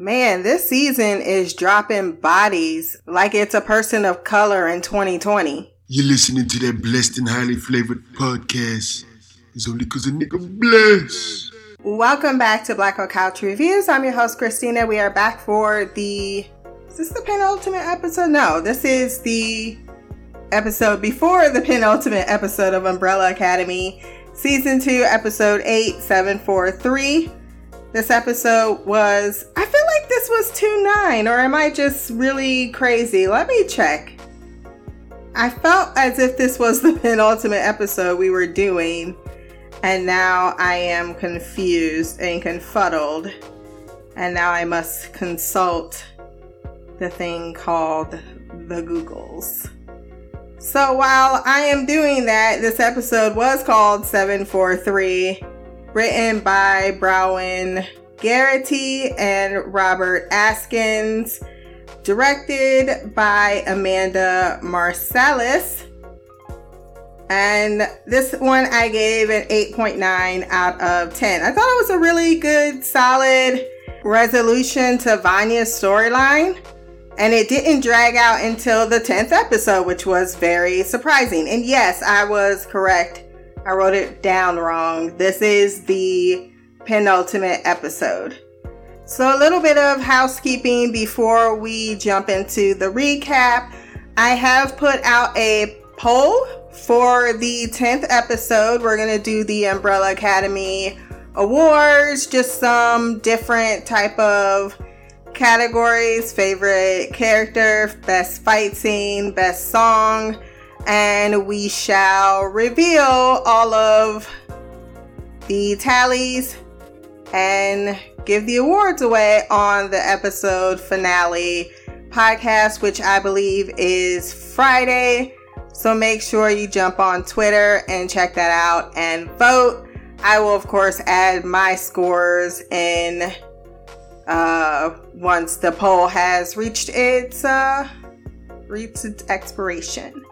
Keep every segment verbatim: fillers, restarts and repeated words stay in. Man, this season is dropping bodies like it's a person of color in twenty twenty. You're listening to that blessed and highly flavored podcast. It's only because a nigga blessed. Welcome back to Black O'Couch Reviews. I'm your host, Christina. We are back for the... Is this the penultimate episode? No, this is the episode before the penultimate episode of Umbrella Academy. Season two, Episode eight, seven four three. This episode was... I feel like this was two nine, or am I just really crazy? Let me check. I felt as if this was the penultimate episode we were doing, and now I am confused and confuddled, and now I must consult the thing called the Googles. So while I am doing that, this episode was called seven four three, written by Browen Garrity and Robert Askins, directed by Amanda Marcellus. And this one I gave an eight point nine out of ten. I thought it was a really good, solid resolution to Vanya's storyline. And it didn't drag out until the tenth episode, which was very surprising. And yes, I was correct. I wrote it down wrong. This is the penultimate episode. So a little bit of housekeeping before we jump into the recap. I have put out a poll for the tenth episode. We're going to do the Umbrella Academy Awards, just some different type of categories: favorite character, best fight scene, best song, and we shall reveal all of the tallies and give the awards away on the episode finale podcast, which I believe is Friday. So make sure you jump on Twitter and check that out and vote. I will, of course, add my scores in uh, once the poll has reached its, uh, reached its expiration.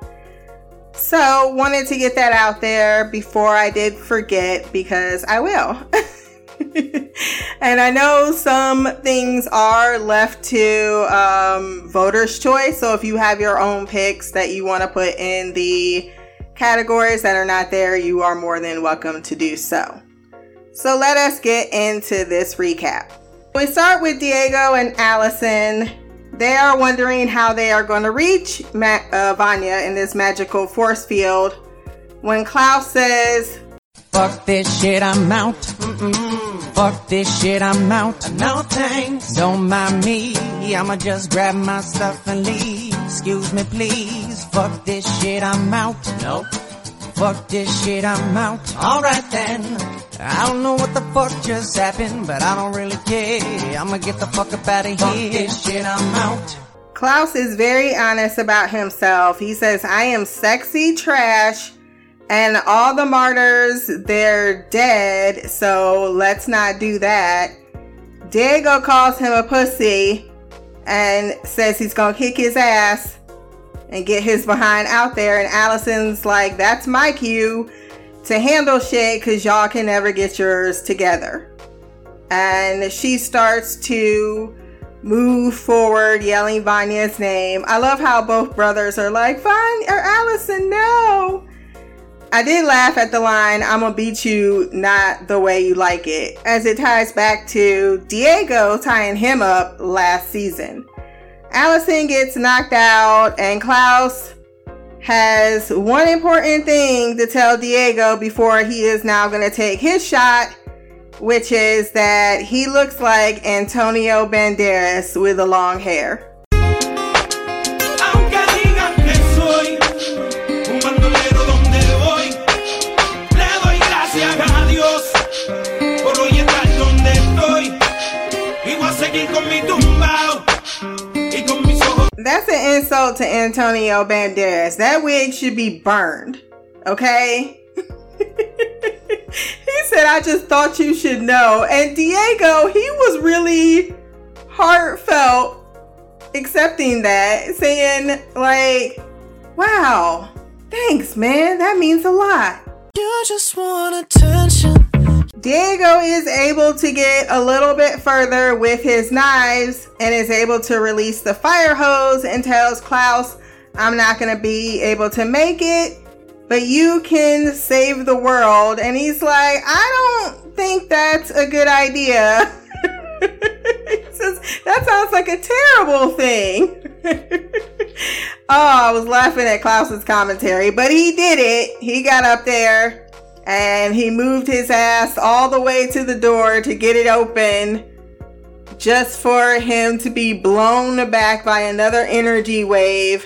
So wanted to get that out there before I did forget, because I will. And I know some things are left to um, voters' choice. So if you have your own picks that you want to put in the categories that are not there, you are more than welcome to do so. So let us get into this recap. We start with Diego and Allison. They are wondering how they are going to reach Ma- uh, Vanya in this magical force field when Klaus says, "Fuck this shit, I'm out. Mm-mm. Fuck this shit, I'm out. No thanks. Don't mind me. I'ma just grab my stuff and leave. Excuse me, please. Fuck this shit, I'm out. Nope. Fuck this shit, I'm out. All right then. I don't know what the fuck just happened, but I don't really care. I'ma get the fuck up out of fuck here. Fuck this shit, I'm out." Klaus is very honest about himself. He says, "I am sexy trash. And all the martyrs, they're dead, so let's not do that." Diego calls him a pussy and says he's gonna kick his ass and get his behind out there. And Allison's like, "That's my cue to handle shit, because y'all can never get yours together." And she starts to move forward, yelling Vanya's name. I love how both brothers are like, "Vanya or Allison, no." I did laugh at the line, "I'm gonna beat you, not the way you like it," as it ties back to Diego tying him up last season. Allison gets knocked out, and Klaus has one important thing to tell Diego before he is now gonna take his shot, which is that he looks like Antonio Banderas with the long hair. That's an insult to Antonio Banderas. That wig should be burned, okay? He said, "I just thought you should know." And Diego, he was really heartfelt accepting that, saying like, "Wow, thanks, man. That means a lot. You just want attention." Diego is able to get a little bit further with his knives and is able to release the fire hose and tells Klaus, I'm not going to be able to make it, but you can save the world. And he's like, I don't think that's a good idea. He says, that sounds like a terrible thing. Oh, I was laughing at Klaus's commentary, but he did it. He got up there. And he moved his ass all the way to the door to get it open just for him to be blown back by another energy wave.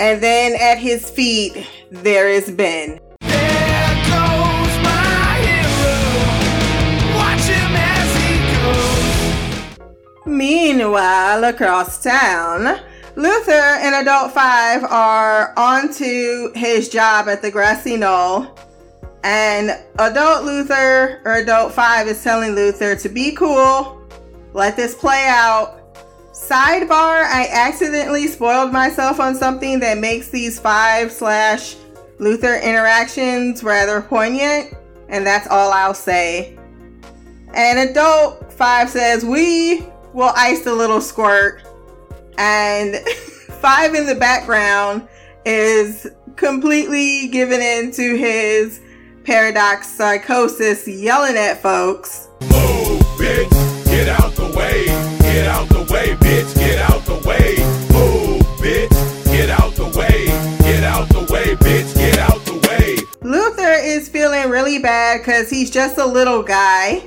And then at his feet, there is Ben. There goes my hero. Watch him as he goes. Meanwhile, across town, Luther and Adult Five are onto his job at the grassy knoll. And Adult Luther, or Adult Five, is telling Luther to be cool, let this play out. Sidebar, I accidentally spoiled myself on something that makes these Five slash Luther interactions rather poignant, and that's all I'll say. And Adult Five says, we will ice the little squirt. And Five in the background is completely given into his paradox psychosis, yelling at folks. Move, bitch, get out the way, get out the way, bitch, get out the way. Move, bitch, get out the way, get out the way, bitch, get out the way. Luther is feeling really bad because he's just a little guy.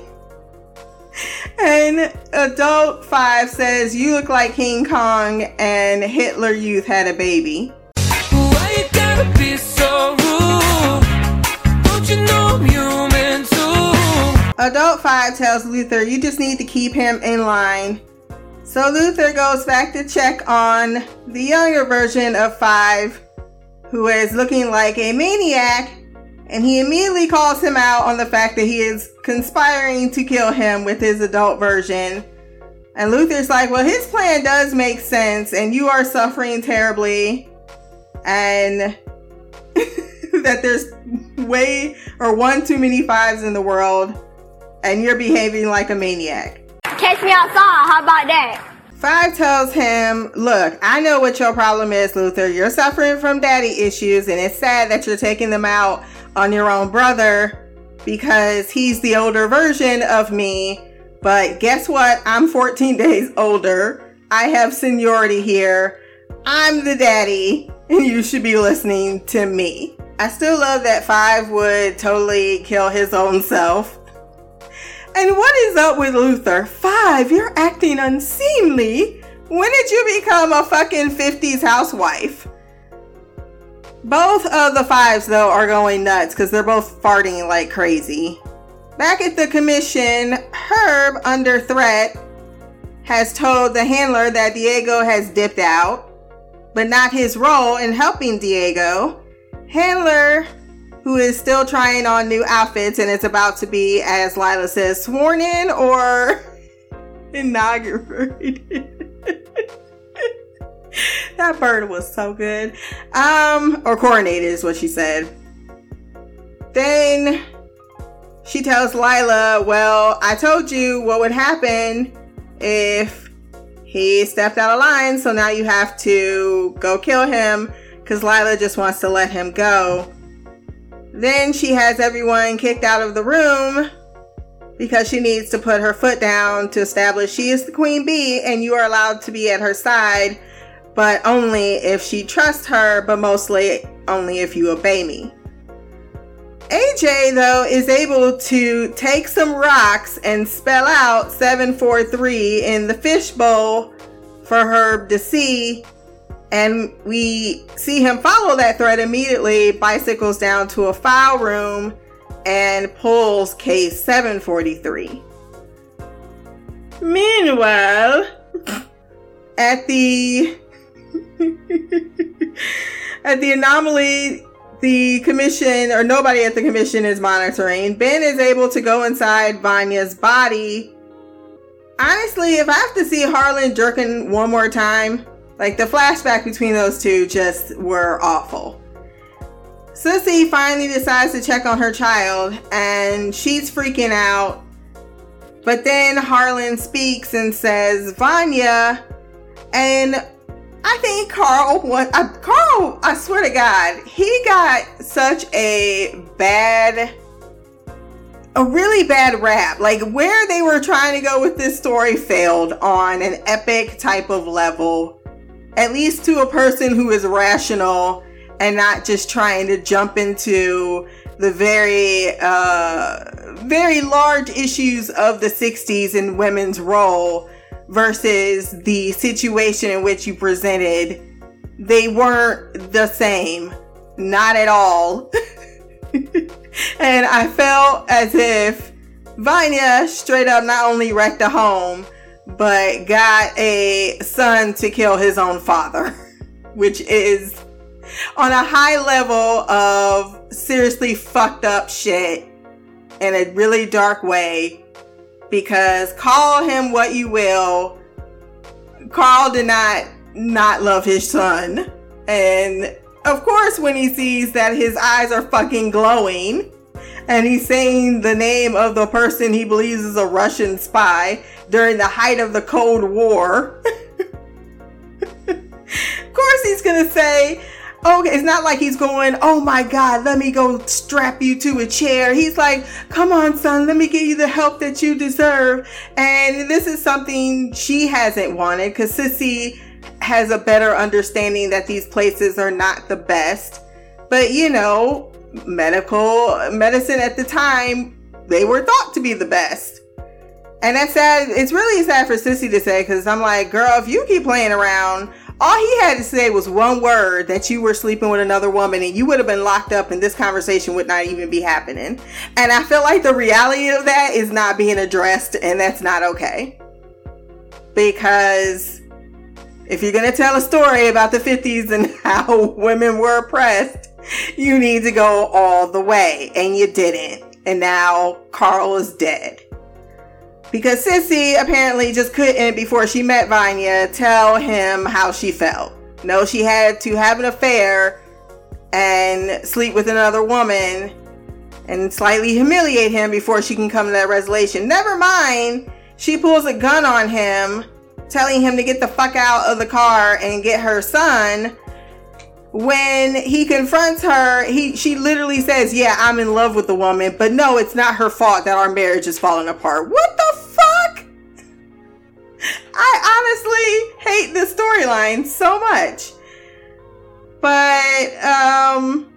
And Adult Five says, you look like King Kong and Hitler Youth had a baby. Why you gotta be so rude? Adult Five tells Luther, you just need to keep him in line. So Luther goes back to check on the younger version of Five, who is looking like a maniac, and he immediately calls him out on the fact that he is conspiring to kill him with his adult version. And Luther's like, well, his plan does make sense, and you are suffering terribly, and that there's way or one too many Fives in the world, and you're behaving like a maniac. Catch me outside, how about that? Five tells him, look, I know what your problem is, Luther. You're suffering from daddy issues, and it's sad that you're taking them out on your own brother because he's the older version of me, but guess what? I'm fourteen days older. I have seniority here. I'm the daddy, and you should be listening to me. I still love that Five would totally kill his own self. And what is up with Luther? Five, you're acting unseemly. When did you become a fucking fifties housewife? Both of the Fives, though, are going nuts because they're both farting like crazy. Back at the commission, Herb, under threat, has told the handler that Diego has dipped out, but not his role in helping Diego. Handler, who is still trying on new outfits and it's about to be, as Lila says, sworn in or inaugurated. That bird was so good. Um, or coronated is what she said. Then she tells Lila, well, I told you what would happen if he stepped out of line, so now you have to go kill him. Because Lila just wants to let him go. Then she has everyone kicked out of the room because she needs to put her foot down to establish she is the queen bee and you are allowed to be at her side, but only if she trusts her, but mostly only if you obey me. A J, though, is able to take some rocks and spell out seven four three in the fishbowl for Herb to see. And we see him follow that thread immediately, bicycles down to a file room and pulls case seven forty-three. Meanwhile, at the at the anomaly, the commission, or nobody at the commission is monitoring. Ben is able to go inside Vanya's body. Honestly, if I have to see Harlan jerking one more time, like, the flashback between those two just were awful. Sissy finally decides to check on her child and she's freaking out. But then Harlan speaks and says, Vanya, and I think Carl, what, I, Carl, I swear to God, he got such a bad, a really bad rap. Like, where they were trying to go with this story failed on an epic type of level, at least to a person who is rational and not just trying to jump into the very, uh, very large issues of the sixties and women's role versus the situation in which you presented. They weren't the same. Not at all. And I felt as if Vanya straight up not only wrecked a home, but got a son to kill his own father, which is on a high level of seriously fucked up shit in a really dark way, because call him what you will, Carl did not not love his son. And of course, when he sees that his eyes are fucking glowing and he's saying the name of the person he believes is a Russian spy during the height of the Cold War, of course he's gonna say, okay, it's not like he's going, oh my God, let me go strap you to a chair. He's like, come on, son, let me give you the help that you deserve. And this is something she hasn't wanted, because Sissy has a better understanding that these places are not the best. But, you know, medical medicine at the time, they were thought to be the best. And that's sad. It's really sad for Sissy to say, because I'm like, girl, if you keep playing around, all he had to say was one word that you were sleeping with another woman and you would have been locked up and this conversation would not even be happening. And I feel like the reality of that is not being addressed, and that's not okay. Because if you're going to tell a story about the fifties and how women were oppressed, you need to go all the way, and you didn't. And now Carl is dead. Because Sissy apparently just couldn't, before she met Vanya, tell him how she felt. No, she had to have an affair and sleep with another woman and slightly humiliate him before she can come to that resolution. Never mind, she pulls a gun on him, telling him to get the fuck out of the car and get her son. When he confronts her, he she literally says, yeah, I'm in love with the woman, but no, it's not her fault that our marriage is falling apart. What the fuck? I honestly hate this storyline so much. But um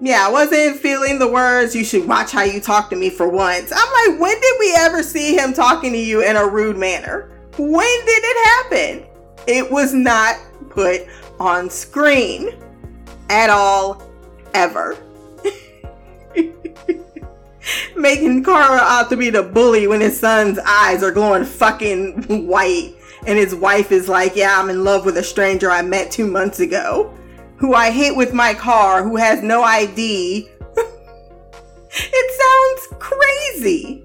yeah, I wasn't feeling the words, you should watch how you talk to me for once. I'm like, when did we ever see him talking to you in a rude manner? When did it happen? It was not put on screen at all, ever. Making Carl out to be the bully when his son's eyes are glowing fucking white and his wife is like, yeah, I'm in love with a stranger I met two months ago, who I hit with my car, who has no I D. It sounds crazy.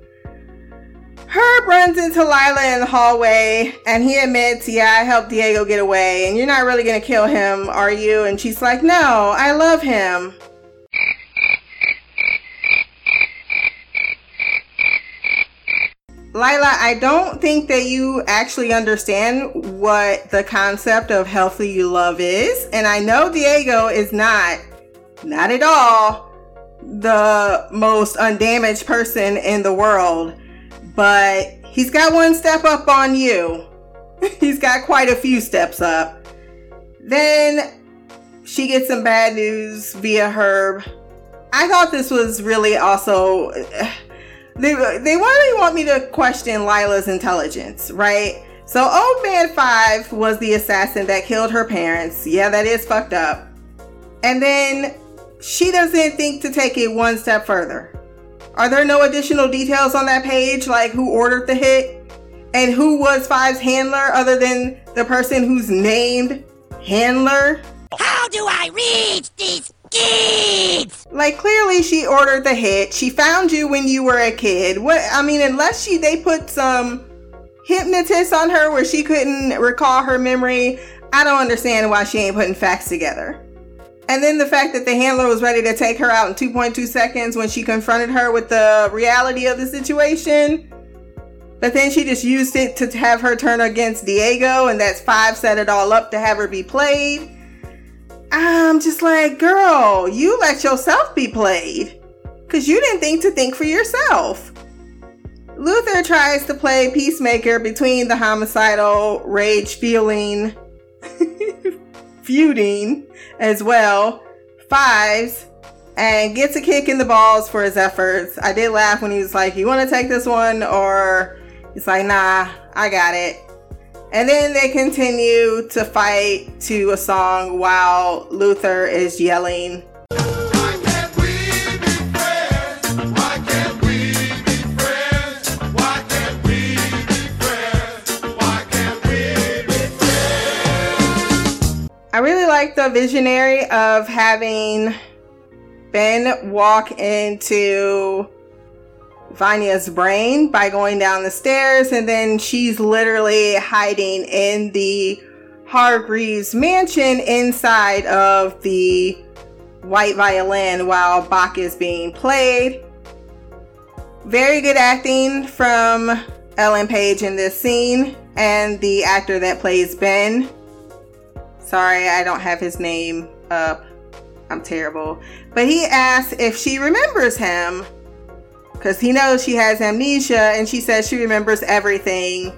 Herb runs into Lila in the hallway and he admits, yeah, I helped Diego get away and you're not really going to kill him, are you? And she's like, no, I love him. Lila, I don't think that you actually understand what the concept of healthy love is. And I know Diego is not, not at all, the most undamaged person in the world. But he's got one step up on you. He's got quite a few steps up. Then she gets some bad news via Herb. I thought this was really also... They, they really want me to question Lila's intelligence, right? So Old Man five was the assassin that killed her parents. Yeah, that is fucked up. And then she doesn't think to take it one step further. Are there no additional details on that page, like who ordered the hit and who was Five's handler, other than the person who's named Handler? How do I reach these kids? Like, clearly she ordered the hit. She found you when you were a kid. What I mean, unless she they put some hypnotist on her where she couldn't recall her memory. I don't understand why she ain't putting facts together. And then the fact that the handler was ready to take her out in two point two seconds when she confronted her with the reality of the situation. But then she just used it to have her turn against Diego, and that's five set it all up to have her be played. I'm just like, girl, you let yourself be played because you didn't think to think for yourself. Luther tries to play peacemaker between the homicidal rage feeling feuding as well fives and gets a kick in the balls for his efforts. I did laugh when he was like, you want to take this one? Or it's like, nah, I got it. And then they continue to fight to a song while Luther is yelling, why can't we be friends? Why can't we be friends? Why can't we be friends? Why can't we be friends? I really like the visionary of having Ben walk into Vanya's brain by going down the stairs, and then she's literally hiding in the Hargreaves mansion inside of the white violin while Bach is being played. Very good acting from Ellen Page in this scene, and the actor that plays Ben, sorry I don't have his name up, I'm terrible, but he asks if she remembers him because he knows she has amnesia, and she says she remembers everything,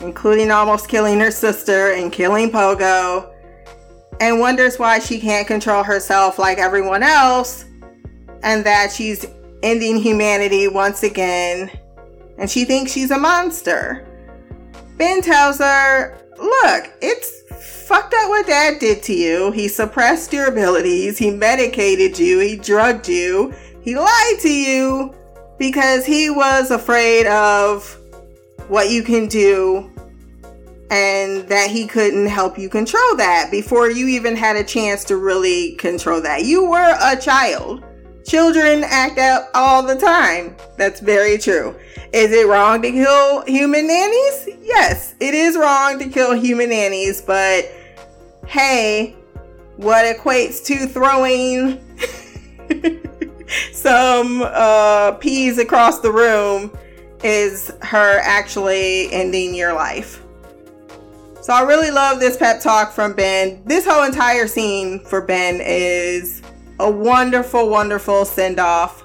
including almost killing her sister and killing Pogo, and wonders why she can't control herself like everyone else, and that she's ending humanity once again, and she thinks she's a monster. Ben tells her, look, it's fucked up what Dad did to you. He suppressed your abilities, he medicated you, he drugged you, he lied to you, because he was afraid of what you can do and that he couldn't help you control that before you even had a chance to really control that. You were a child. Children act out all the time. That's very true. Is it wrong to kill human nannies? Yes, it is wrong to kill human nannies, but hey, what equates to throwing some uh peas across the room is her actually ending your life. So I really love this pep talk from Ben. This whole entire scene for Ben is a wonderful, wonderful send-off,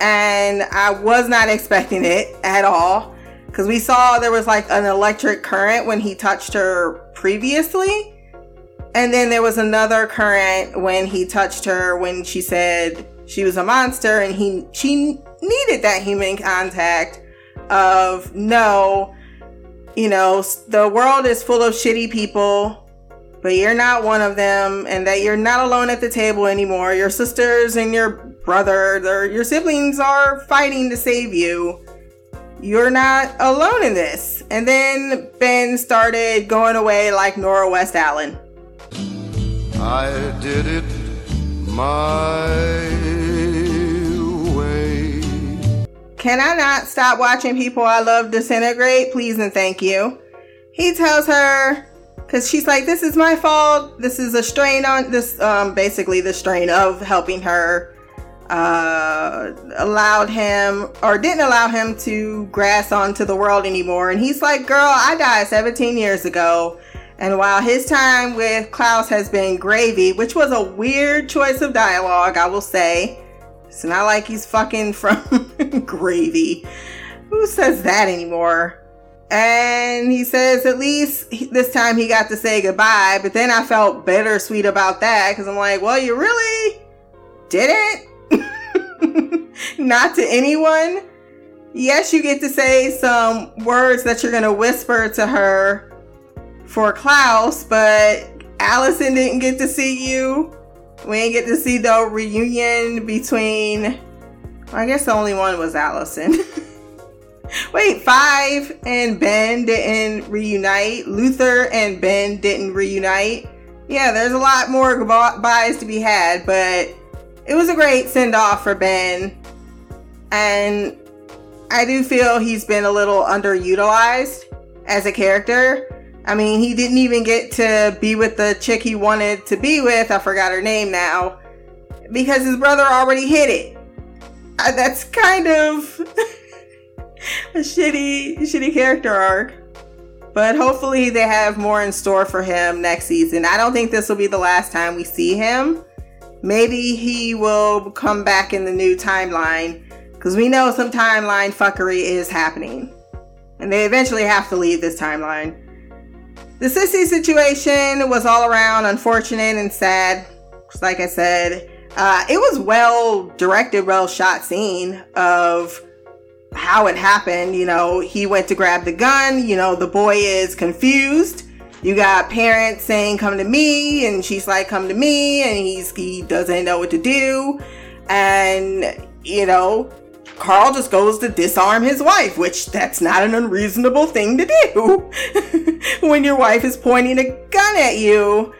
and I was not expecting it at all, because we saw there was like an electric current when he touched her previously, and then there was another current when he touched her when she said she was a monster, and he she needed that human contact of, no, you know, the world is full of shitty people, but you're not one of them, and that you're not alone at the table anymore. Your sisters and your brother, your siblings are fighting to save you. You're not alone in this. And then Ben started going away like Nora West Allen. I did it my way. Can I not stop watching people I love disintegrate? Please and thank you. He tells her, because she's like, this is my fault. This is a strain on this, um, basically the strain of helping her, uh, allowed him or didn't allow him to grasp onto the world anymore. And he's like, girl, I died seventeen years ago. And while his time with Klaus has been gravy, which was a weird choice of dialogue, I will say. It's not like he's fucking from gravy. Who says that anymore? And he says, at least this time he got to say goodbye. But then I felt bittersweet about that, because I'm like, well, you really did it? Not to anyone. Yes, you get to say some words that you're going to whisper to her for Klaus, but Allison didn't get to see you. We didn't get to see the reunion between, I guess the only one was Allison. Wait, Five and Ben didn't reunite. Luther and Ben didn't reunite. Yeah, there's a lot more goodbyes to be had, but it was a great send-off for Ben. And I do feel he's been a little underutilized as a character. I mean, he didn't even get to be with the chick he wanted to be with. I forgot her name now. Because his brother already hit it. Uh, that's kind of a shitty, shitty character arc. But hopefully they have more in store for him next season. I don't think this will be the last time we see him. Maybe he will come back in the new timeline. Because we know some timeline fuckery is happening. And they eventually have to leave this timeline. The sissy situation was all around unfortunate and sad. Just like I said, uh, it was well directed, well shot scene of how it happened. You know, he went to grab the gun. You know, the boy is confused. You got parents saying, come to me. And she's like, come to me. And he's, he doesn't know what to do. And, you know, Carl just goes to disarm his wife, which that's not an unreasonable thing to do when your wife is pointing a gun at you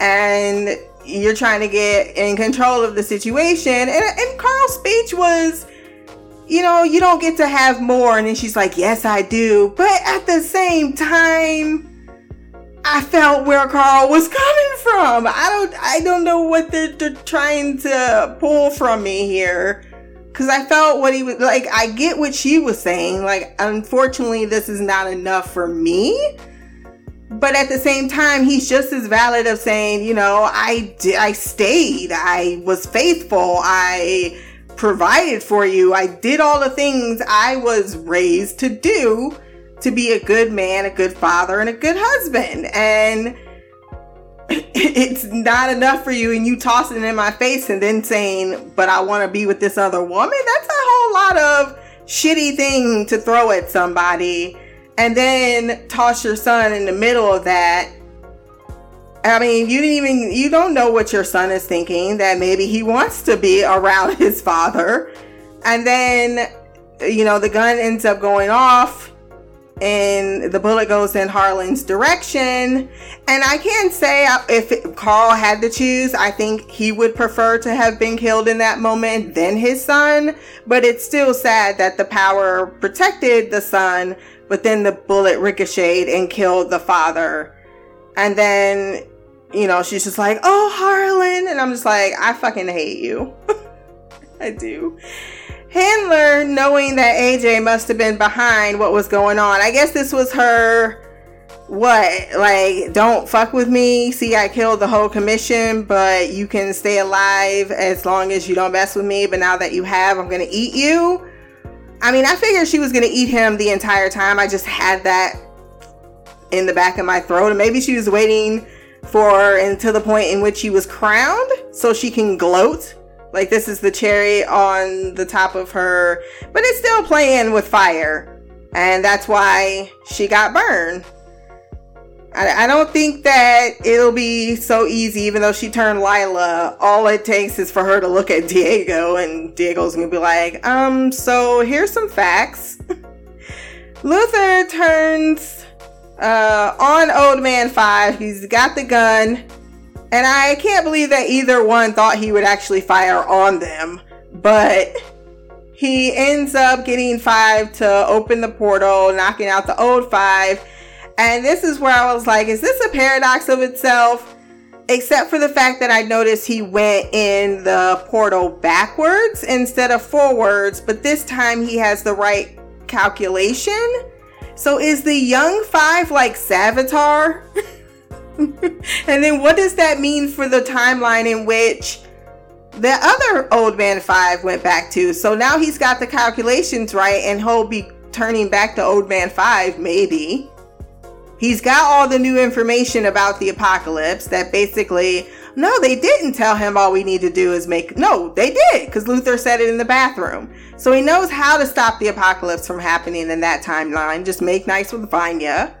and you're trying to get in control of the situation. And, and Carl's speech was, you know, you don't get to have more. And then she's like, yes, I do. But at the same time, I felt where Carl was coming from. I don't, I don't know what they're, they're trying to pull from me here. Cause I felt what he was like, I get what she was saying. Like, unfortunately, this is not enough for me. But at the same time, he's just as valid of saying, you know, I did, I stayed, I was faithful, I provided for you, I did all the things I was raised to do to be a good man, a good father, and a good husband. And it's not enough for you, and you tossing it in my face and then saying, but I want to be with this other woman. That's a whole lot of shitty thing to throw at somebody and then toss your son in the middle of that. I mean, you didn't even, you don't know what your son is thinking, that maybe he wants to be around his father. And then, you know, the gun ends up going off and the bullet goes in Harlan's direction. And I can say, if Carl had to choose, I think he would prefer to have been killed in that moment than his son. But it's still sad that the power protected the son, but then the bullet ricocheted and killed the father. And then, you know, she's just like, oh, Harlan. And I'm just like, I fucking hate you. I do. Handler, knowing that A J must have been behind what was going on. I guess this was her, what, like, don't fuck with me. See, I killed the whole commission, but you can stay alive as long as you don't mess with me. But now that you have, I'm going to eat you. I mean, I figured she was going to eat him the entire time. I just had that in the back of my throat. And maybe she was waiting for until the point in which he was crowned so she can gloat. Like, this is the cherry on the top of her, but it's still playing with fire. And that's why she got burned. I, I don't think that it'll be so easy, even though she turned Lila. All it takes is for her to look at Diego, and Diego's gonna be like, um, so here's some facts. Luther turns uh, on Old Man five. He's got the gun. And I can't believe that either one thought he would actually fire on them, but he ends up getting Five to open the portal, knocking out the old Five. And this is where I was like, is this a paradox of itself? Except for the fact that I noticed he went in the portal backwards instead of forwards, but this time he has the right calculation. So is the young Five like Savitar? And then what does that mean for the timeline in which the other Old Man Five went back to? So now he's got the calculations right, and he'll be turning back to Old Man Five, maybe. He's got all the new information about the apocalypse that basically, no, they didn't tell him all we need to do is make, no, they did, because Luther said it in the bathroom. So he knows how to stop the apocalypse from happening in that timeline. Just make nice with Vanya.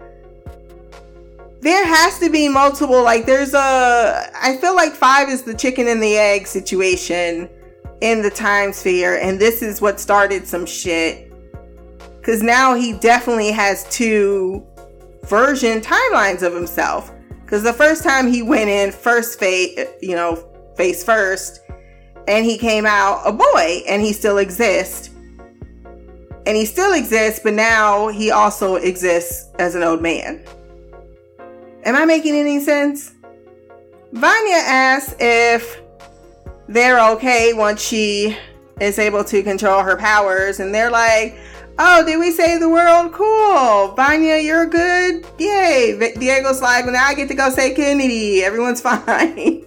There has to be multiple, like there's a, I feel like Five is the chicken and the egg situation in the time sphere. And this is what started some shit. Cause now he definitely has two version timelines of himself. Cause the first time he went in first face, you know, face first, and he came out a boy, and he still exists. And he still exists, but now he also exists as an old man. Am I making any sense? Vanya asks if they're okay once she is able to control her powers, and they're like, oh, did we save the world? Cool. Vanya, you're good. Yay. Diego's like, well, now I get to go say Kennedy. Everyone's fine.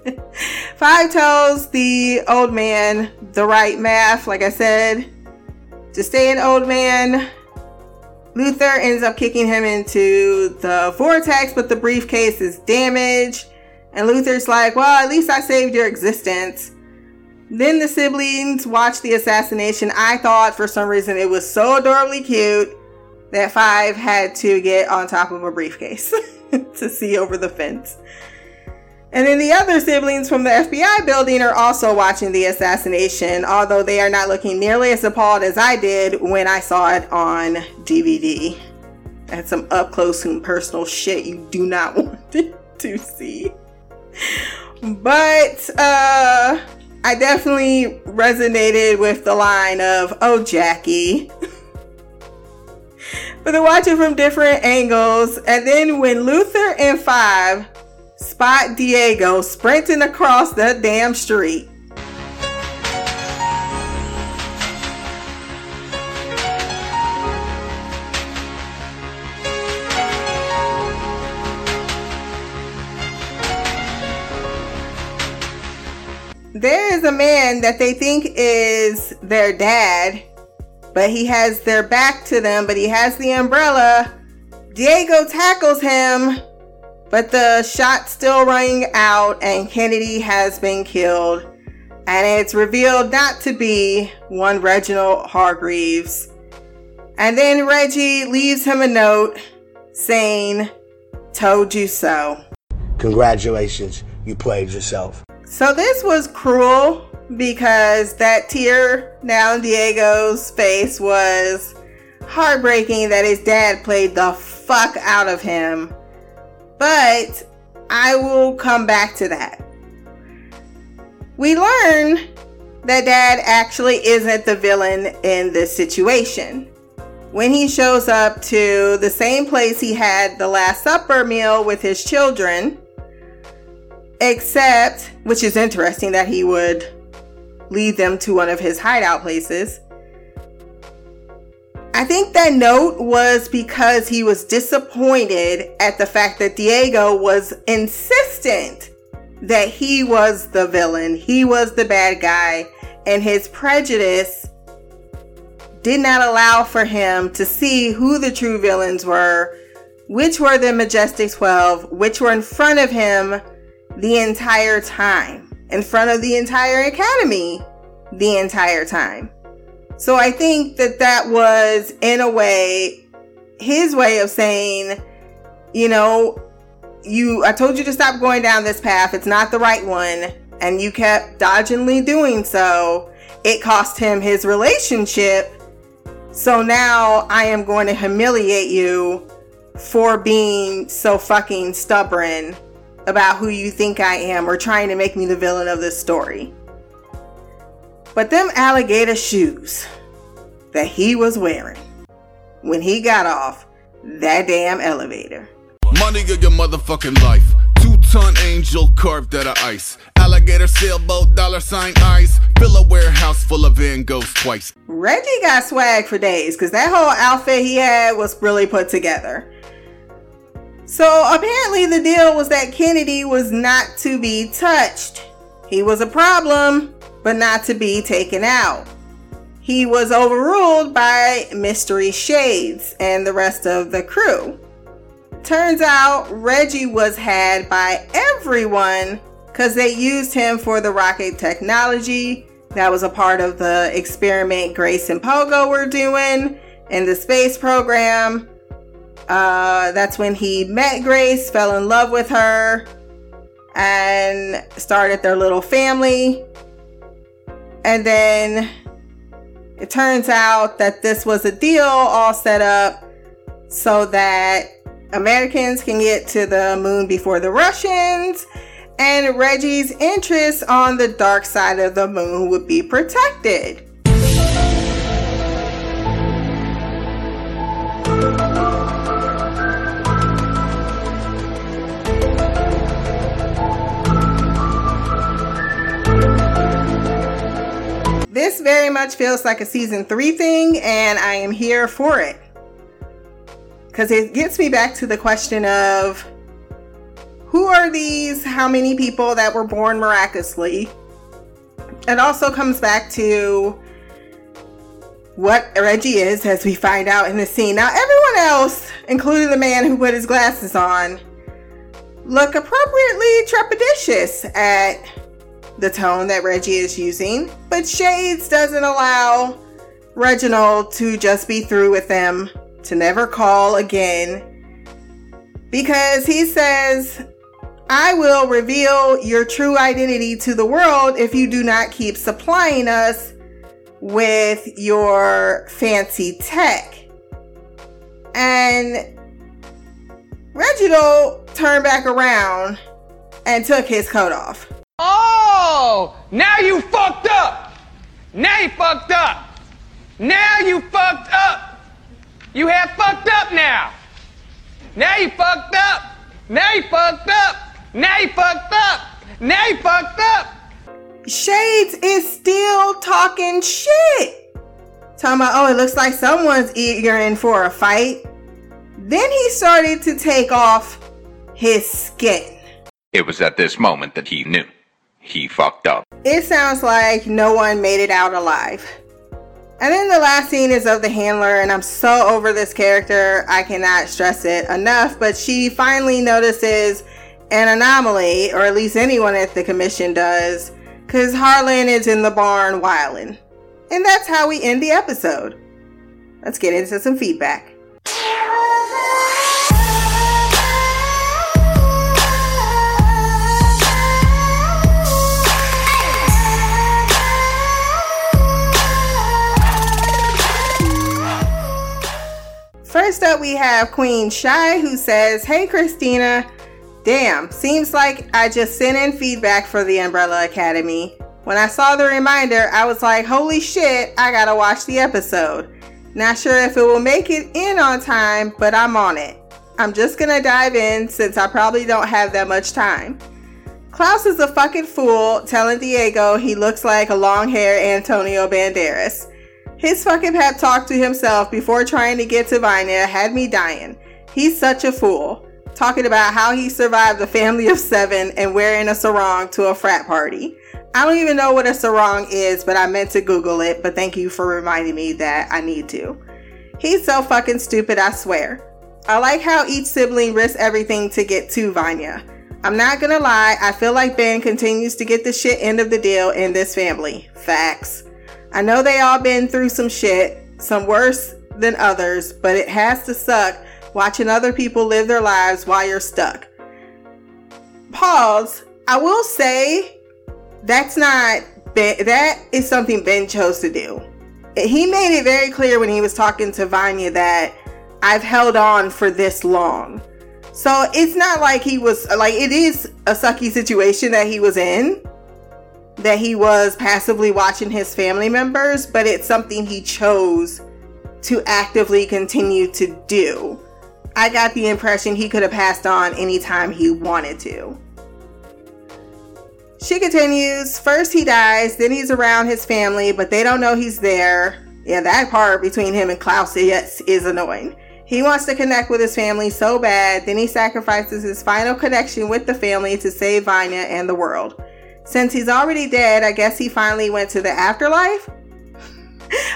Five tells the old man the right math, like I said, to stay an old man. Luther ends up kicking him into the vortex, but the briefcase is damaged. And Luther's like, well, at least I saved your existence. Then the siblings watch the assassination. I thought for some reason it was so adorably cute that Five had to get on top of a briefcase to see over the fence. And then the other siblings from the F B I building are also watching the assassination, although they are not looking nearly as appalled as I did when I saw it on D V D. That's some up close and personal shit you do not want to see. But, uh, I definitely resonated with the line of, oh, Jackie. But they're watching from different angles. And then when Luther and Five spot Diego sprinting across the damn street. There is a man that they think is their dad, but he has their back to them, but he has the umbrella. Diego tackles him, but the shot's still running out and Kennedy has been killed. And it's revealed not to be one Reginald Hargreaves. And then Reggie leaves him a note saying, told you so. Congratulations, you played yourself. So this was cruel because that tear down Diego's face was heartbreaking that his dad played the fuck out of him. But I will come back to that. We learn that dad actually isn't the villain in this situation. When he shows up to the same place he had the Last Supper meal with his children, except, which is interesting that he would lead them to one of his hideout places. I think that note was because he was disappointed at the fact that Diego was insistent that he was the villain. He was the bad guy, and his prejudice did not allow for him to see who the true villains were, which were the Majestic twelve, which were in front of him the entire time, in front of the entire academy the entire time. So I think that that was, in a way, his way of saying, you know, you I told you to stop going down this path. It's not the right one, and you kept dodgingly doing so. It cost him his relationship. So now I am going to humiliate you for being so fucking stubborn about who you think I am, or trying to make me the villain of this story. But them alligator shoes that he was wearing when he got off that damn elevator. Money of your motherfucking life. Two-ton angel carved out of ice. Alligator sailboat, dollar sign ice. Fill a warehouse full of Van Goghs twice. Reggie got swag for days because that whole outfit he had was really put together. So apparently the deal was that Kennedy was not to be touched. He was a problem, but not to be taken out. He was overruled by Mystery Shades and the rest of the crew. Turns out Reggie was had by everyone because they used him for the rocket technology. That was a part of the experiment Grace and Pogo were doing in the space program. Uh, that's when he met Grace, fell in love with her, and started their little family. And then it turns out that this was a deal all set up so that Americans can get to the moon before the Russians, and Reggie's interests on the dark side of the moon would be protected. This very much feels like a season three thing, and I am here for it. Because it gets me back to the question of, who are these, how many people that were born miraculously? It also comes back to what Reggie is, as we find out in the scene. Now, everyone else, including the man who put his glasses on, look appropriately trepidatious at the tone that Reggie is using. But Shades doesn't allow Reginald to just be through with them, to never call again. Because he says, I will reveal your true identity to the world if you do not keep supplying us with your fancy tech. And Reginald turned back around and took his coat off. Oh, now you fucked up. Now you fucked up. Now you fucked up. You have fucked up now. Now you fucked up. Now you fucked up. Now you fucked up. Now you fucked up. Shades is still talking shit. Talking about, oh, it looks like someone's eager in for a fight. Then he started to take off his skin. It was at this moment that he knew. He fucked up. It sounds like no one made it out alive. And then the last scene is of the handler, and I'm so over this character. I cannot stress it enough, but she finally notices an anomaly, or at least anyone at the commission does, because Harlan is in the barn wilding. And that's how we end the episode. Let's get into some feedback. First up, we have Queen Shy, who says, hey Christina, damn, seems like I just sent in feedback for the Umbrella Academy. When I saw the reminder, I was like, holy shit, I gotta watch the episode. Not sure if it will make it in on time, but I'm on it. I'm just gonna dive in since I probably don't have that much time. Klaus is a fucking fool telling Diego he looks like a long-haired Antonio Banderas. His fucking pep talk to himself before trying to get to Vina had me dying. He's such a fool. Talking about how he survived a family of seven and wearing a sarong to a frat party. I don't even know what a sarong is, but I meant to Google it, but thank you for reminding me that I need to. He's so fucking stupid, I swear. I like how each sibling risks everything to get to Vina. I'm not gonna lie, I feel like Ben continues to get the shit end of the deal in this family. Facts. I know they all been through some shit, some worse than others, but it has to suck watching other people live their lives while you're stuck. Pause. I will say that's not Ben, that is something Ben chose to do. He made it very clear when he was talking to Vanya that I've held on for this long. So it's not like he was like, it is a sucky situation that he was in, that he was passively watching his family members, but it's something he chose to actively continue to do. I got the impression he could have passed on anytime he wanted to. She continues, first he dies, then he's around his family, but they don't know he's there. Yeah, that part between him and Klaus is, is annoying. He wants to connect with his family so bad, then he sacrifices his final connection with the family to save Vina and the world. Since he's already dead, I guess he finally went to the afterlife.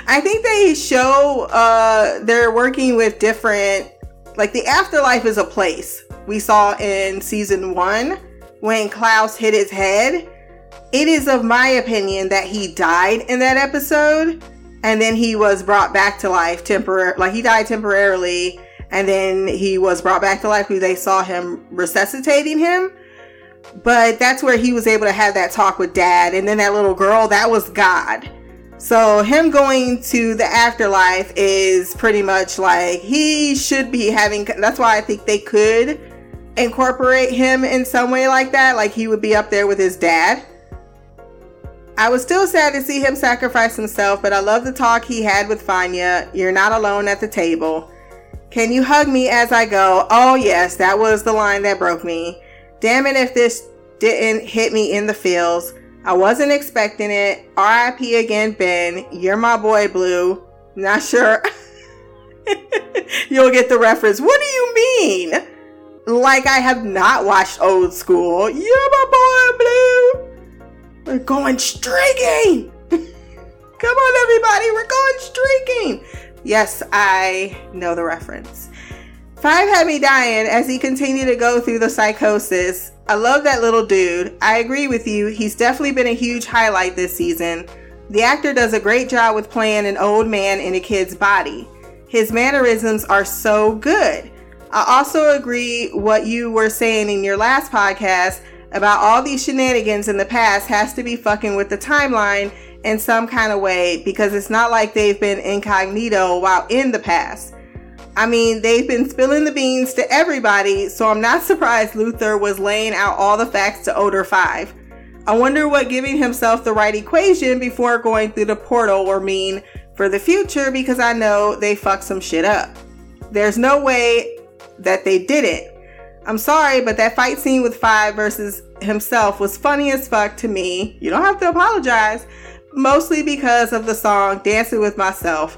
I think they show uh, they're working with different, like the afterlife is a place we saw in season one when Klaus hit his head. It is of my opinion that he died in that episode and then he was brought back to life temporarily, like he died temporarily and then he was brought back to life because they saw him resuscitating him. But that's where he was able to have that talk with dad. And then that little girl, that was God. So him going to the afterlife is pretty much like he should be having. That's why I think they could incorporate him in some way like that. Like he would be up there with his dad. I was still sad to see him sacrifice himself, but I love the talk he had with Vanya. You're not alone at the table. Can you hug me as I go? Oh yes, that was the line that broke me. Damn it if this didn't hit me in the feels. I wasn't expecting it. R I P again, Ben. You're my boy, Blue. Not sure you'll get the reference. What do you mean? Like I have not watched Old School. You're my boy, Blue. We're going streaking. Come on, everybody. We're going streaking. Yes, I know the reference. Five had me dying as he continued to go through the psychosis. I love that little dude. I agree with you. He's definitely been a huge highlight this season. The actor does a great job with playing an old man in a kid's body. His mannerisms are so good. I also agree what you were saying in your last podcast about all these shenanigans in the past has to be fucking with the timeline in some kind of way, because it's not like they've been incognito while in the past. I mean, they've been spilling the beans to everybody, so I'm not surprised Luther was laying out all the facts to Odor five. I wonder what giving himself the right equation before going through the portal will mean for the future, because I know they fucked some shit up. There's no way that they didn't. I'm sorry, but that fight scene with Five versus himself was funny as fuck to me. You don't have to apologize. Mostly because of the song Dancing With Myself.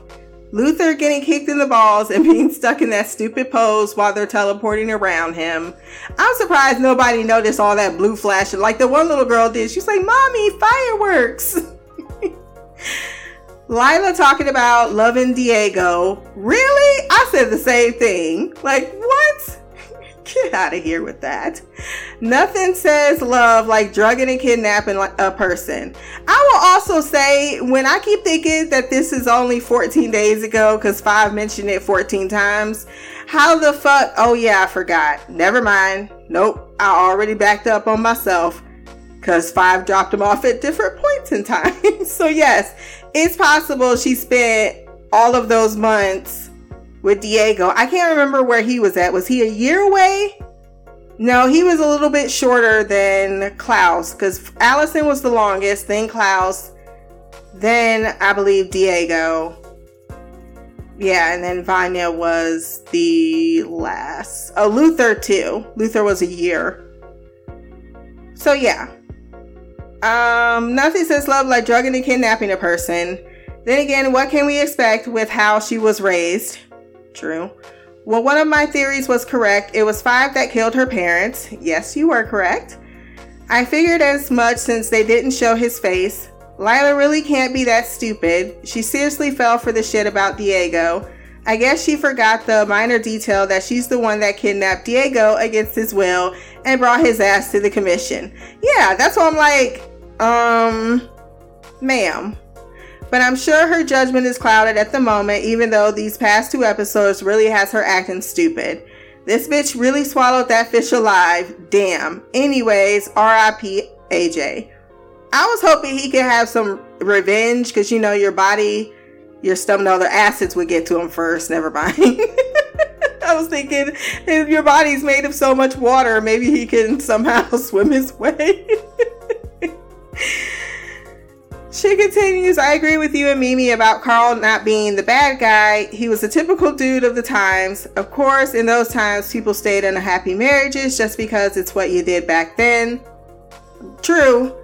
Luther getting kicked in the balls and being stuck in that stupid pose while they're teleporting around him. I'm surprised nobody noticed all that blue flashing like the one little girl did. She's like, Mommy, fireworks. Lila talking about loving Diego. Really? I said the same thing. Like, what? Get out of here with that. Nothing says love like drugging and kidnapping a person. I will also say, when I keep thinking that this is only fourteen days ago because Five mentioned it fourteen times, how the fuck? Oh yeah, I forgot. Never mind. Nope. I already backed up on myself because Five dropped him off at different points in time. So yes, it's possible she spent all of those months with Diego. I can't remember where he was at. Was he a year away? No, he was a little bit shorter than Klaus, because Allison was the longest, then Klaus, then I believe Diego. Yeah, and then Vanya was the last. Oh, Luther too. Luther was a year. So yeah. Um, nothing says love like drugging and kidnapping a person. Then again, what can we expect with how she was raised? True. Well, one of my theories was correct. It was Five that killed her parents. Yes, you were correct. I figured as much since they didn't show his face. Lila really can't be that stupid. She seriously fell for the shit about Diego. I guess she forgot the minor detail that she's the one that kidnapped Diego against his will and brought his ass to the commission. Yeah, that's why I'm like, um, ma'am. But I'm sure her judgment is clouded at the moment, even though these past two episodes really has her acting stupid. This bitch really swallowed that fish alive. Damn. Anyways, R I P A J. I was hoping he could have some revenge, because you know your body, your stomach, no, the acids would get to him first. Never mind. I was thinking, if your body's made of so much water, maybe he can somehow swim his way. She continues, I agree with you and Mimi about Carl not being the bad guy. He was a typical dude of the times. Of course, in those times, people stayed in unhappy marriages just because it's what you did back then. True.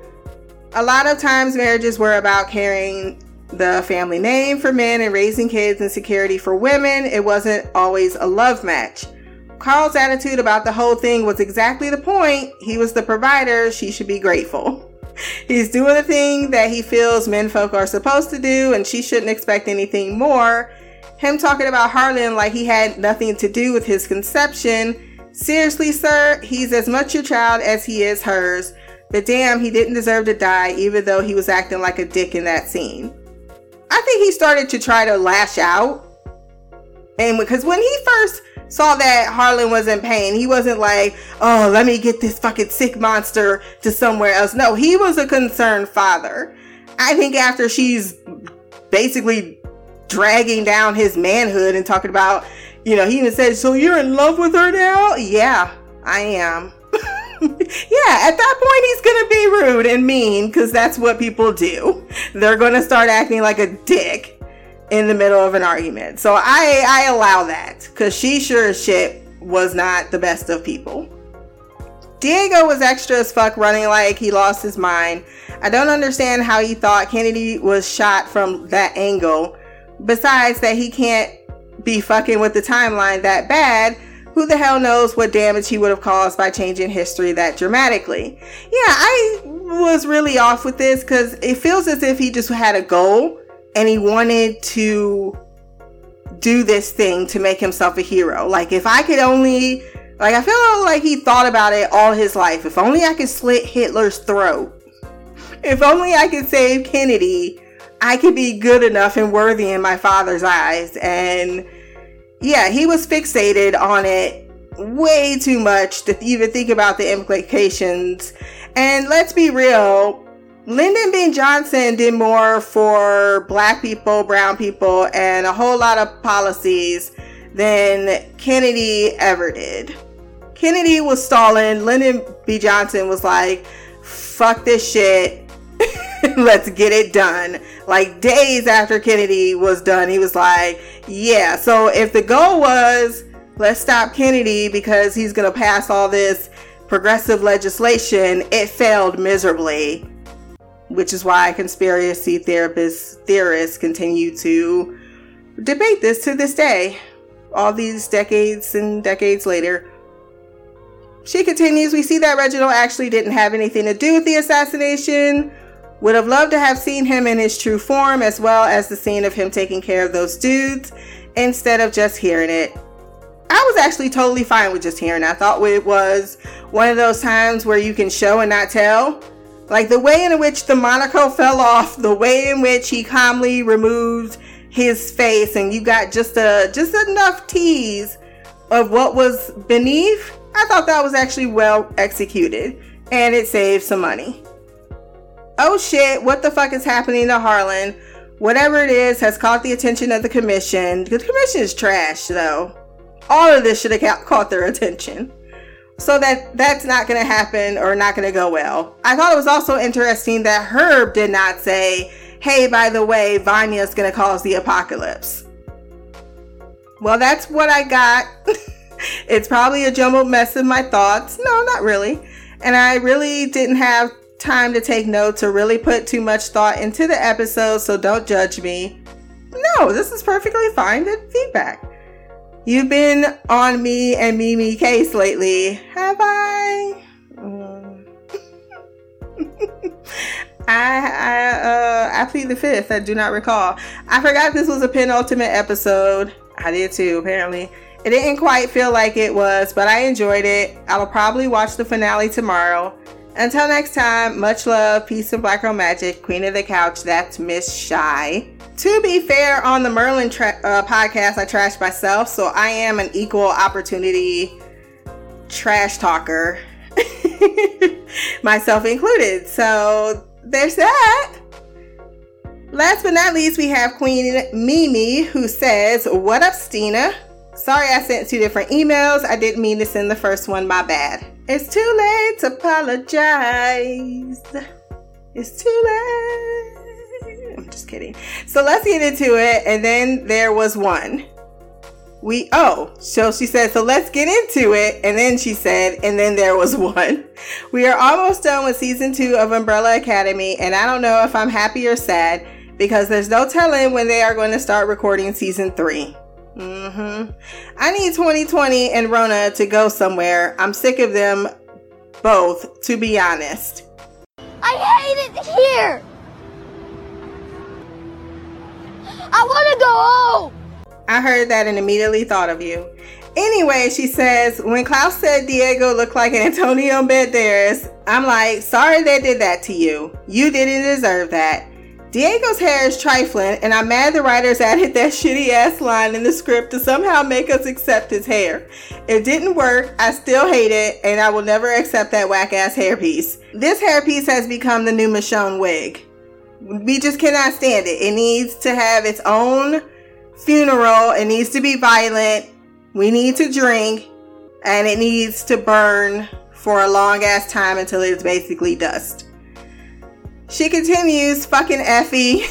A lot of times, marriages were about carrying the family name for men and raising kids and security for women. It wasn't always a love match. Carl's attitude about the whole thing was exactly the point. He was the provider. She should be grateful. He's doing the thing that he feels men folk are supposed to do, and she shouldn't expect anything more. Him talking about Harlan like he had nothing to do with his conception. Seriously, sir, he's as much your child as he is hers. But damn, he didn't deserve to die, even though he was acting like a dick in that scene. I think he started to try to lash out. And because when he first saw that Harlan was in pain, he wasn't like, oh, let me get this fucking sick monster to somewhere else. No, he was a concerned father. I think after she's basically dragging down his manhood and talking about, you know, he even said, so you're in love with her now? Yeah, I am. Yeah, at that point, he's going to be rude and mean, because that's what people do. They're going to start acting like a dick in the middle of an argument. So I, I allow that, because she sure as shit was not the best of people. Diego was extra as fuck, running like he lost his mind. I don't understand how he thought Kennedy was shot from that angle. Besides that, he can't be fucking with the timeline that bad. Who the hell knows what damage he would have caused by changing history that dramatically. Yeah, I was really off with this because it feels as if he just had a goal and he wanted to do this thing to make himself a hero. Like, if I could only... Like, I feel like he thought about it all his life. If only I could slit Hitler's throat. If only I could save Kennedy, I could be good enough and worthy in my father's eyes. And yeah, he was fixated on it way too much to even think about the implications. And let's be real, Lyndon B. Johnson did more for black people, brown people, and a whole lot of policies than Kennedy ever did. Kennedy was stalling. Lyndon B. Johnson was like, fuck this shit. Let's get it done. Like, days after Kennedy was done, he was like, yeah. So if the goal was, let's stop Kennedy because he's going to pass all this progressive legislation, it failed miserably, which is why conspiracy therapists, theorists continue to debate this to this day. All these decades and decades later. She continues, we see that Reginald actually didn't have anything to do with the assassination. Would have loved to have seen him in his true form, as well as the scene of him taking care of those dudes instead of just hearing it. I was actually totally fine with just hearing it. I thought it was one of those times where you can show and not tell. Like, the way in which the monocle fell off, the way in which he calmly removed his face, and you got just a just enough tease of what was beneath. I thought that was actually well executed, and it saved some money. Oh shit, what the fuck is happening to Harlan? Whatever it is has caught the attention of the commission. The commission is trash, though. All of this should have caught their attention. So that that's not going to happen or not going to go well. I thought it was also interesting that Herb did not say, hey, by the way, Vanya's going to cause the apocalypse. Well, that's what I got. It's probably a jumbled mess of my thoughts. No, not really. And I really didn't have time to take notes or really put too much thought into the episode, so don't judge me. No, this is perfectly fine. Good feedback. You've been on me and Mimi case lately, have I? Um. I I uh I plead the fifth. I do not recall. I forgot this was a penultimate episode. I did too, apparently. It didn't quite feel like it was, but I enjoyed it. I'll probably watch the finale tomorrow. Until next time, much love, peace and black girl magic. Queen of the couch, that's Miss Shy. To be fair, on the Merlin tra- uh, podcast, I trashed myself, so I am an equal opportunity trash talker, myself included. So there's that. Last but not least, we have Queen Mimi, who says, what up, Stina? Sorry I sent two different emails. I didn't mean to send the first one, my bad. It's too late to apologize. It's too late. I'm just kidding. So let's get into it. And then there was one. We, oh, so she said, so let's get into it. And then she said, and then there was one. We are almost done with season two of Umbrella Academy. And I don't know if I'm happy or sad because there's no telling when they are going to start recording season three. Mm-hmm. I need twenty twenty and Rona to go somewhere. I'm sick of them both, to be honest. I hate it here. I want to go home. I heard that and immediately thought of you. Anyway, she says, when Klaus said Diego looked like Antonio Banderas, I'm like, sorry they did that to you. You didn't deserve that. Diego's hair is trifling, and I'm mad the writers added that shitty-ass line in the script to somehow make us accept his hair. It didn't work, I still hate it, and I will never accept that whack-ass hairpiece. This hairpiece has become the new Michonne wig. We just cannot stand it. It needs to have its own funeral, it needs to be violent, we need to drink, and it needs to burn for a long ass time until it's basically dust. She continues, fucking Effie.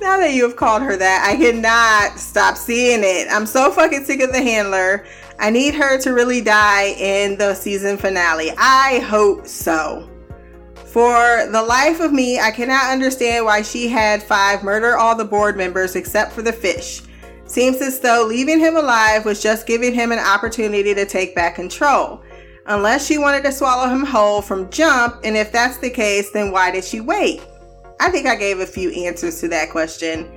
Now that you have called her that, I cannot stop seeing it. I'm so fucking sick of the handler. I need her to really die in the season finale. I hope so. For the life of me, I cannot understand why she had Five murder all the board members except for the fish. Seems as though leaving him alive was just giving him an opportunity to take back control. Unless she wanted to swallow him whole from jump, and if that's the case, then why did she wait? I think I gave a few answers to that question.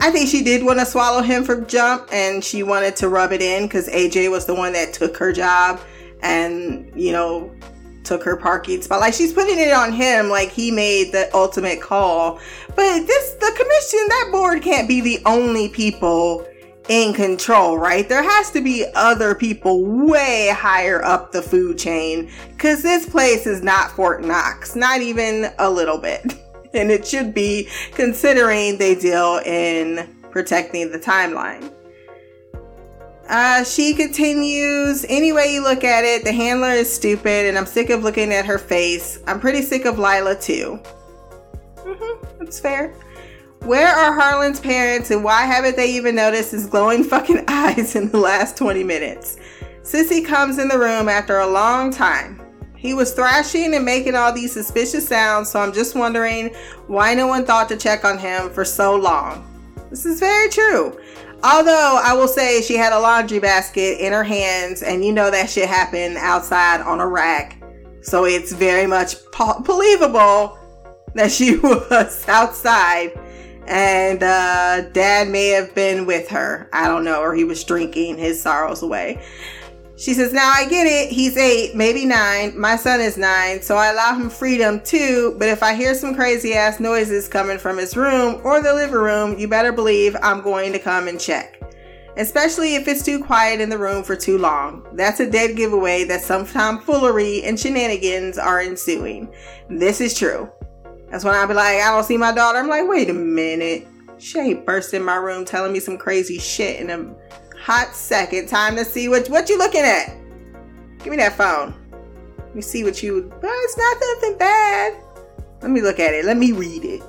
I think she did want to swallow him from jump, and she wanted to rub it in because A J was the one that took her job and, you know, took her parking spot. Like, she's putting it on him, like he made the ultimate call. But this, the commission, that board can't be the only people in control, right? There has to be other people way higher up the food chain, because this place is not Fort Knox, not even a little bit. And it should be, considering they deal in protecting the timeline. Uh, she continues, any way you look at it, the handler is stupid and I'm sick of looking at her face. I'm pretty sick of Lila too. Mm-hmm, that's fair. Where are Harlan's parents and why haven't they even noticed his glowing fucking eyes in the last twenty minutes? Sissy comes in the room after a long time. He was thrashing and making all these suspicious sounds, so I'm just wondering why no one thought to check on him for so long. This is very true. Although I will say she had a laundry basket in her hands, and you know that shit happened outside on a rack. So it's very much po- believable that she was outside and uh, dad may have been with her. I don't know, or he was drinking his sorrows away. She says, now I get it. He's eight, maybe nine. My son is nine, so I allow him freedom too. But if I hear some crazy ass noises coming from his room or the living room, you better believe I'm going to come and check. Especially if it's too quiet in the room for too long. That's a dead giveaway that some tomfoolery and shenanigans are ensuing. This is true. That's when I'll be like, I don't see my daughter. I'm like, wait a minute. She ain't burst in my room telling me some crazy shit in a hot second. Time to see what what you looking at. Give me that phone. Let me see what you... Well, it's not nothing bad. Let me look at it. Let me read it.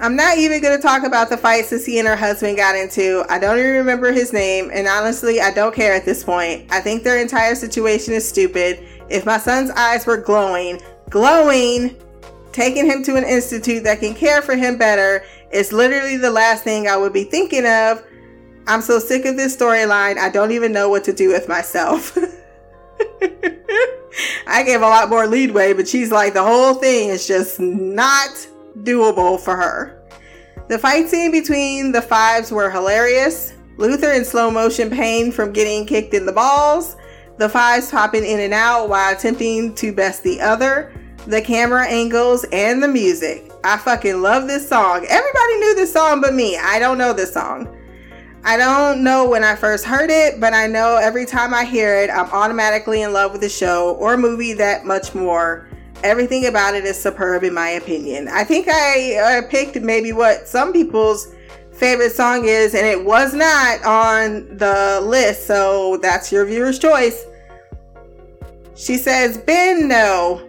I'm not even going to talk about the fight Sissy and her husband got into. I don't even remember his name, and honestly, I don't care at this point. I think their entire situation is stupid. If my son's eyes were glowing, glowing, taking him to an institute that can care for him better is literally the last thing I would be thinking of. I'm so sick of this storyline, I don't even know what to do with myself. I gave a lot more leeway, but she's like, the whole thing is just not doable for her. The fight scene between the Fives were hilarious. Luther in slow motion pain from getting kicked in the balls. The Fives popping in and out while attempting to best the other. The camera angles and the music. I fucking love this song. Everybody knew this song but me. I don't know this song. I don't know when I first heard it, but I know every time I hear it, I'm automatically in love with the show or movie that much more. Everything about it is superb in my opinion. I think I, I picked maybe what some people's favorite song is, and it was not on the list, so that's your viewer's choice. She says, Ben, no.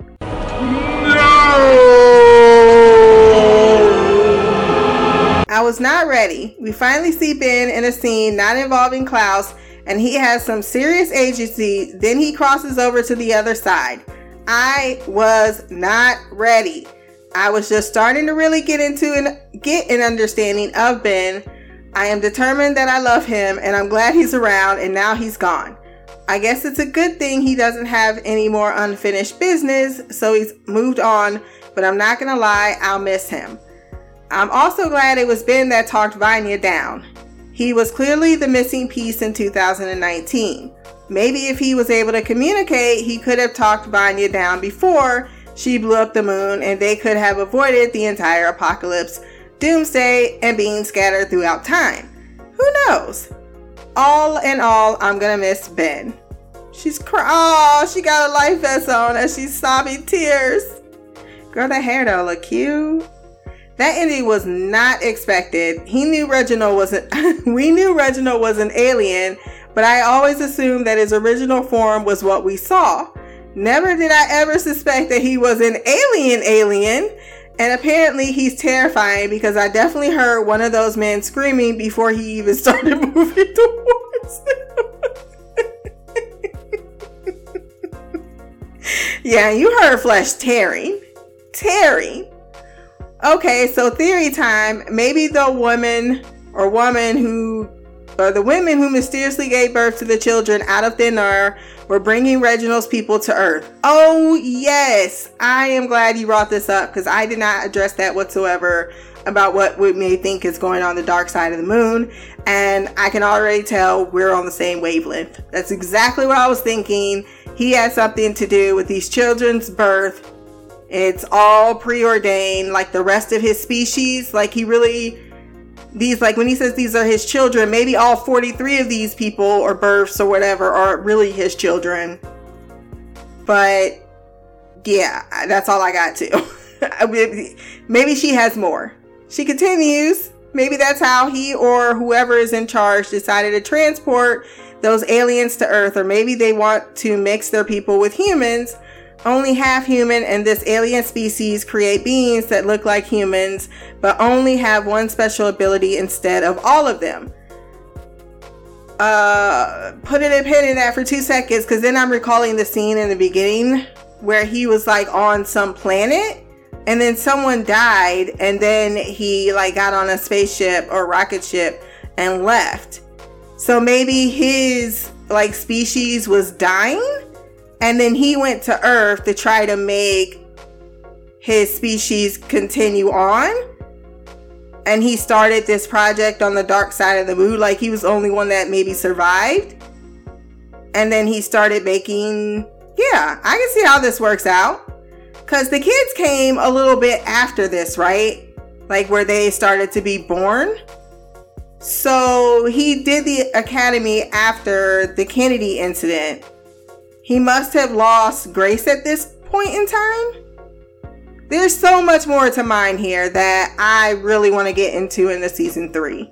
I was not ready. We finally see Ben in a scene not involving Klaus, and he has some serious agency. Then he crosses over to the other side. I was not ready. I was just starting to really get into and get an understanding of Ben. I am determined that I love him, and I'm glad he's around, and now he's gone. I guess it's a good thing he doesn't have any more unfinished business, so he's moved on, but I'm not gonna lie, I'll miss him. I'm also glad it was Ben that talked Vanya down. He was clearly the missing piece in two thousand nineteen. Maybe if he was able to communicate, he could have talked Vanya down before she blew up the moon, and they could have avoided the entire apocalypse, doomsday, and being scattered throughout time. Who knows? All in all, I'm gonna miss Ben. She's crying. Oh, she got a life vest on and she's sobbing tears. Girl, that hair don't look cute. That ending was not expected. He knew Reginald wasn't, we knew Reginald was an alien, but I always assumed that his original form was what we saw. Never did I ever suspect that he was an alien alien. And apparently he's terrifying because I definitely heard one of those men screaming before he even started moving towards them. Yeah, you heard Flesh tearing. Tearing. Okay, so theory time. Maybe the woman or woman who, or the women who mysteriously gave birth to the children out of thin air were bringing Reginald's people to Earth. Oh, yes. I am glad you brought this up because I did not address that whatsoever about what we may think is going on the dark side of the moon. And I can already tell we're on the same wavelength. That's exactly what I was thinking. He has something to do with these children's birth. It's all preordained, like the rest of his species. Like he really... These, like when he says these are his children, maybe all forty-three of these people or births or whatever are really his children. But yeah, that's all I got to. Maybe she has more. She continues. Maybe that's how he or whoever is in charge decided to transport those aliens to Earth, or maybe they want to mix their people with humans. Only half human and this alien species create beings that look like humans, but only have one special ability instead of all of them. Uh, put in a pin in that for two seconds, because then I'm recalling the scene in the beginning where he was like on some planet and then someone died and then he like got on a spaceship or rocket ship and left. So maybe his like species was dying. And then he went to Earth to try to make his species continue on. And he started this project on the dark side of the moon. Like he was the only one that maybe survived. And then he started making... Yeah, I can see how this works out. Because the kids came a little bit after this, right? Like where they started to be born. So he did the academy after the Kennedy incident. He must have lost grace at this point in time. There's so much more to mine here that I really want to get into in the season three.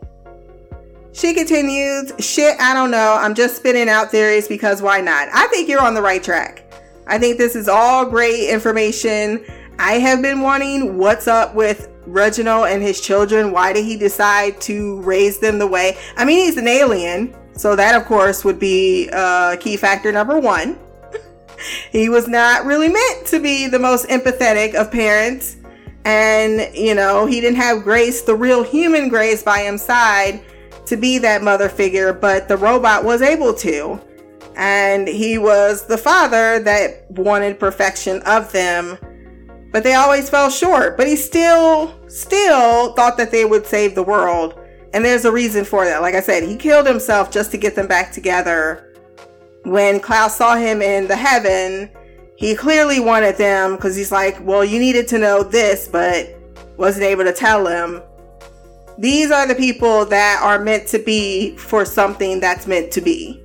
She continues, shit, I don't know. I'm just spitting out theories because why not? I think you're on the right track. I think this is all great information. I have been wanting what's up with Reginald and his children. Why did he decide to raise them the way? I mean, he's an alien. So that, of course, would be uh, key factor number one. He was not really meant to be the most empathetic of parents. And, you know, he didn't have Grace, the real human Grace by his side to be that mother figure, but the robot was able to. And he was the father that wanted perfection of them, but they always fell short. But he still, still thought that they would save the world. And there's a reason for that. Like I said, he killed himself just to get them back together. When Klaus saw him in the heaven, he clearly wanted them because he's like, well, you needed to know this, but wasn't able to tell him. These are the people that are meant to be for something that's meant to be.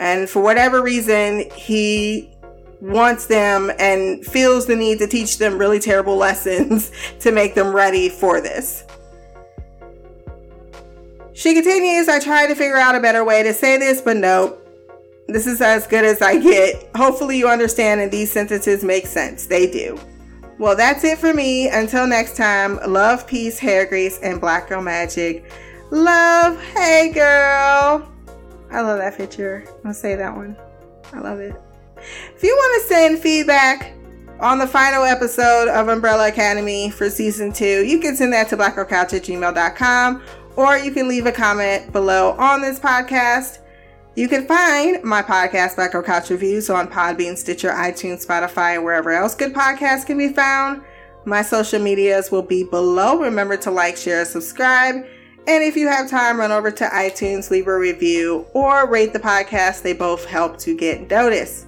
And for whatever reason, he wants them and feels the need to teach them really terrible lessons to make them ready for this. She continues, I tried to figure out a better way to say this, but nope. This is as good as I get. Hopefully you understand and these sentences make sense. They do. Well, that's it for me. Until next time, love, peace, hair grease, and Black Girl Magic. Love, hey girl. I love that picture. I'll say that one. I love it. If you want to send feedback on the final episode of Umbrella Academy for season two, you can send that to black girl couch at gmail dot com. Or you can leave a comment below on this podcast. You can find my podcast, Black O'Couch Reviews, on Podbean, Stitcher, iTunes, Spotify, and wherever else good podcasts can be found. My social medias will be below. Remember to like, share, subscribe. And if you have time, run over to iTunes, leave a review, or rate the podcast. They both help to get noticed.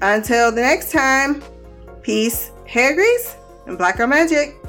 Until the next time, peace, hair grease, and Black Girl Magic.